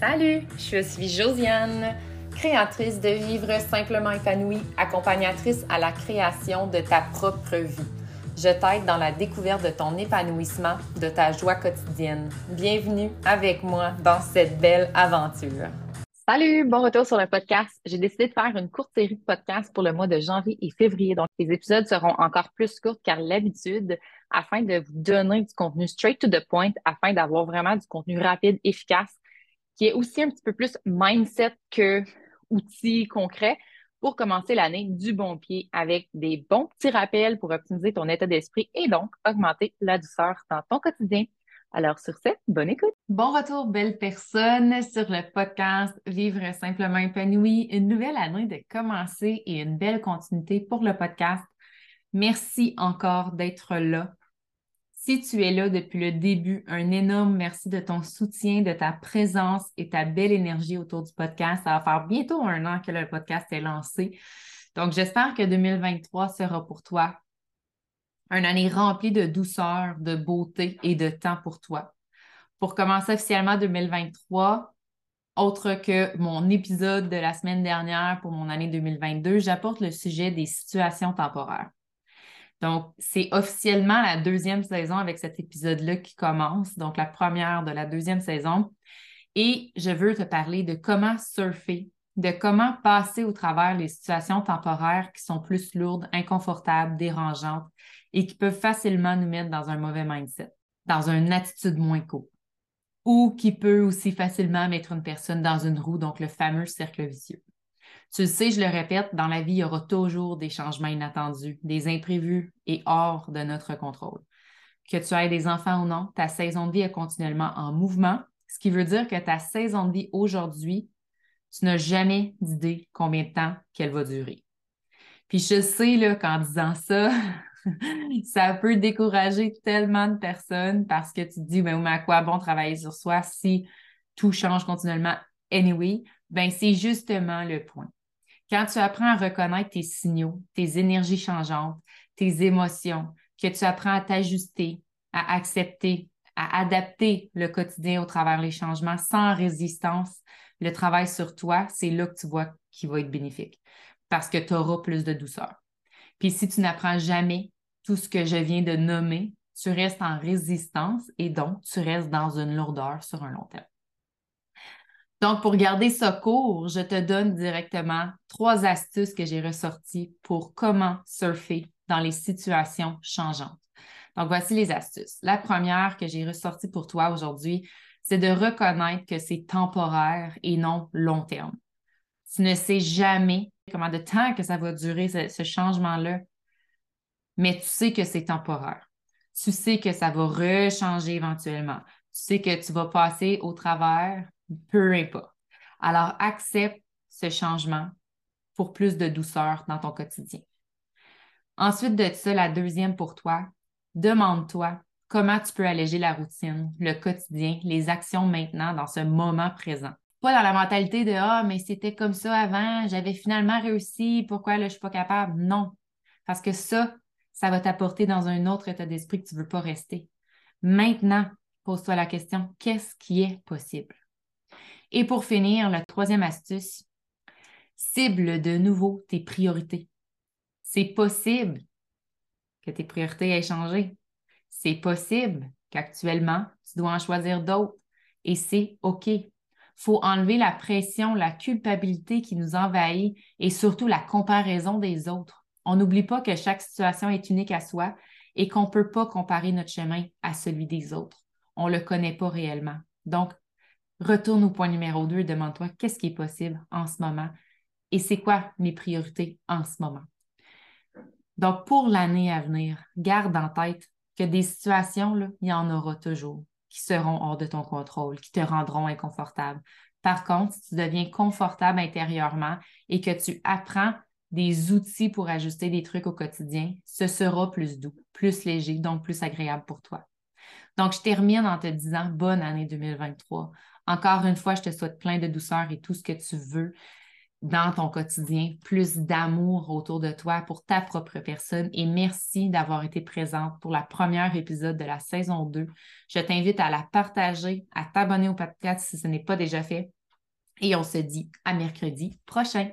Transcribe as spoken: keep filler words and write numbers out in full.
Salut, je suis Josiane, créatrice de Vivre simplement épanoui, accompagnatrice à la création de ta propre vie. Je t'aide dans la découverte de ton épanouissement, de ta joie quotidienne. Bienvenue avec moi dans cette belle aventure. Salut, bon retour sur le podcast. J'ai décidé de faire une courte série de podcasts pour le mois de janvier et février. Donc, les épisodes seront encore plus courts qu'à l'habitude afin de vous donner du contenu straight to the point, afin d'avoir vraiment du contenu rapide, efficace, qui est aussi un petit peu plus mindset que outils concrets pour commencer l'année du bon pied avec des bons petits rappels pour optimiser ton état d'esprit et donc augmenter la douceur dans ton quotidien. Alors sur ce, bonne écoute! Bon retour, belle personne, sur le podcast Vivre simplement épanoui. Une nouvelle année de commencer et une belle continuité pour le podcast. Merci encore d'être là. Si tu es là depuis le début, un énorme merci de ton soutien, de ta présence et ta belle énergie autour du podcast. Ça va faire bientôt un an que le podcast est lancé. Donc, j'espère que deux mille vingt-trois sera pour toi une année remplie de douceur, de beauté et de temps pour toi. Pour commencer officiellement deux mille vingt-trois, autre que mon épisode de la semaine dernière pour mon année deux mille vingt-deux, j'apporte le sujet des situations temporaires. Donc, c'est officiellement la deuxième saison avec cet épisode-là qui commence, donc la première de la deuxième saison. Et je veux te parler de comment surfer, de comment passer au travers les situations temporaires qui sont plus lourdes, inconfortables, dérangeantes et qui peuvent facilement nous mettre dans un mauvais mindset, dans une attitude moins cool, ou qui peut aussi facilement mettre une personne dans une roue, donc le fameux cercle vicieux. Tu le sais, je le répète, dans la vie, il y aura toujours des changements inattendus, des imprévus et hors de notre contrôle. Que tu aies des enfants ou non, ta saison de vie est continuellement en mouvement, ce qui veut dire que ta saison de vie aujourd'hui, tu n'as jamais d'idée combien de temps qu'elle va durer. Puis je sais là, qu'en disant ça, ça peut décourager tellement de personnes parce que tu te dis, ben, mais à quoi bon travailler sur soi si tout change continuellement anyway? Ben, c'est justement le point. Quand tu apprends à reconnaître tes signaux, tes énergies changeantes, tes émotions, que tu apprends à t'ajuster, à accepter, à adapter le quotidien au travers des changements sans résistance, le travail sur toi, c'est là que tu vois qu'il va être bénéfique parce que tu auras plus de douceur. Puis si tu n'apprends jamais tout ce que je viens de nommer, tu restes en résistance et donc tu restes dans une lourdeur sur un long terme. Donc, pour garder ça court, je te donne directement trois astuces que j'ai ressorties pour comment surfer dans les situations changeantes. Donc, voici les astuces. La première que j'ai ressortie pour toi aujourd'hui, c'est de reconnaître que c'est temporaire et non long terme. Tu ne sais jamais combien de temps que ça va durer, ce, ce changement-là, mais tu sais que c'est temporaire. Tu sais que ça va rechanger éventuellement. Tu sais que tu vas passer au travers, peu importe. Alors, accepte ce changement pour plus de douceur dans ton quotidien. Ensuite de ça, la deuxième pour toi, demande-toi comment tu peux alléger la routine, le quotidien, les actions maintenant dans ce moment présent. Pas dans la mentalité de « Ah, mais c'était comme ça avant, j'avais finalement réussi, pourquoi là, je ne suis pas capable? » Non, parce que ça, ça va t'apporter dans un autre état d'esprit que tu ne veux pas rester. Maintenant, pose-toi la question « Qu'est-ce qui est possible? » Et pour finir, la troisième astuce, cible de nouveau tes priorités. C'est possible que tes priorités aient changé. C'est possible qu'actuellement, tu dois en choisir d'autres. Et c'est OK. Il faut enlever la pression, la culpabilité qui nous envahit et surtout la comparaison des autres. On n'oublie pas que chaque situation est unique à soi et qu'on ne peut pas comparer notre chemin à celui des autres. On ne le connaît pas réellement. Donc, retourne au point numéro deux et demande-toi qu'est-ce qui est possible en ce moment et c'est quoi mes priorités en ce moment. Donc, pour l'année à venir, garde en tête que des situations, là, il y en aura toujours qui seront hors de ton contrôle, qui te rendront inconfortable. Par contre, si tu deviens confortable intérieurement et que tu apprends des outils pour ajuster des trucs au quotidien, ce sera plus doux, plus léger, donc plus agréable pour toi. Donc, je termine en te disant bonne année deux mille vingt-trois. Encore une fois, je te souhaite plein de douceur et tout ce que tu veux. dans ton quotidien, plus d'amour autour de toi pour ta propre personne. Et merci d'avoir été présente pour la première épisode de la saison deux. Je t'invite à la partager, à t'abonner au podcast si ce n'est pas déjà fait. Et on se dit à mercredi prochain.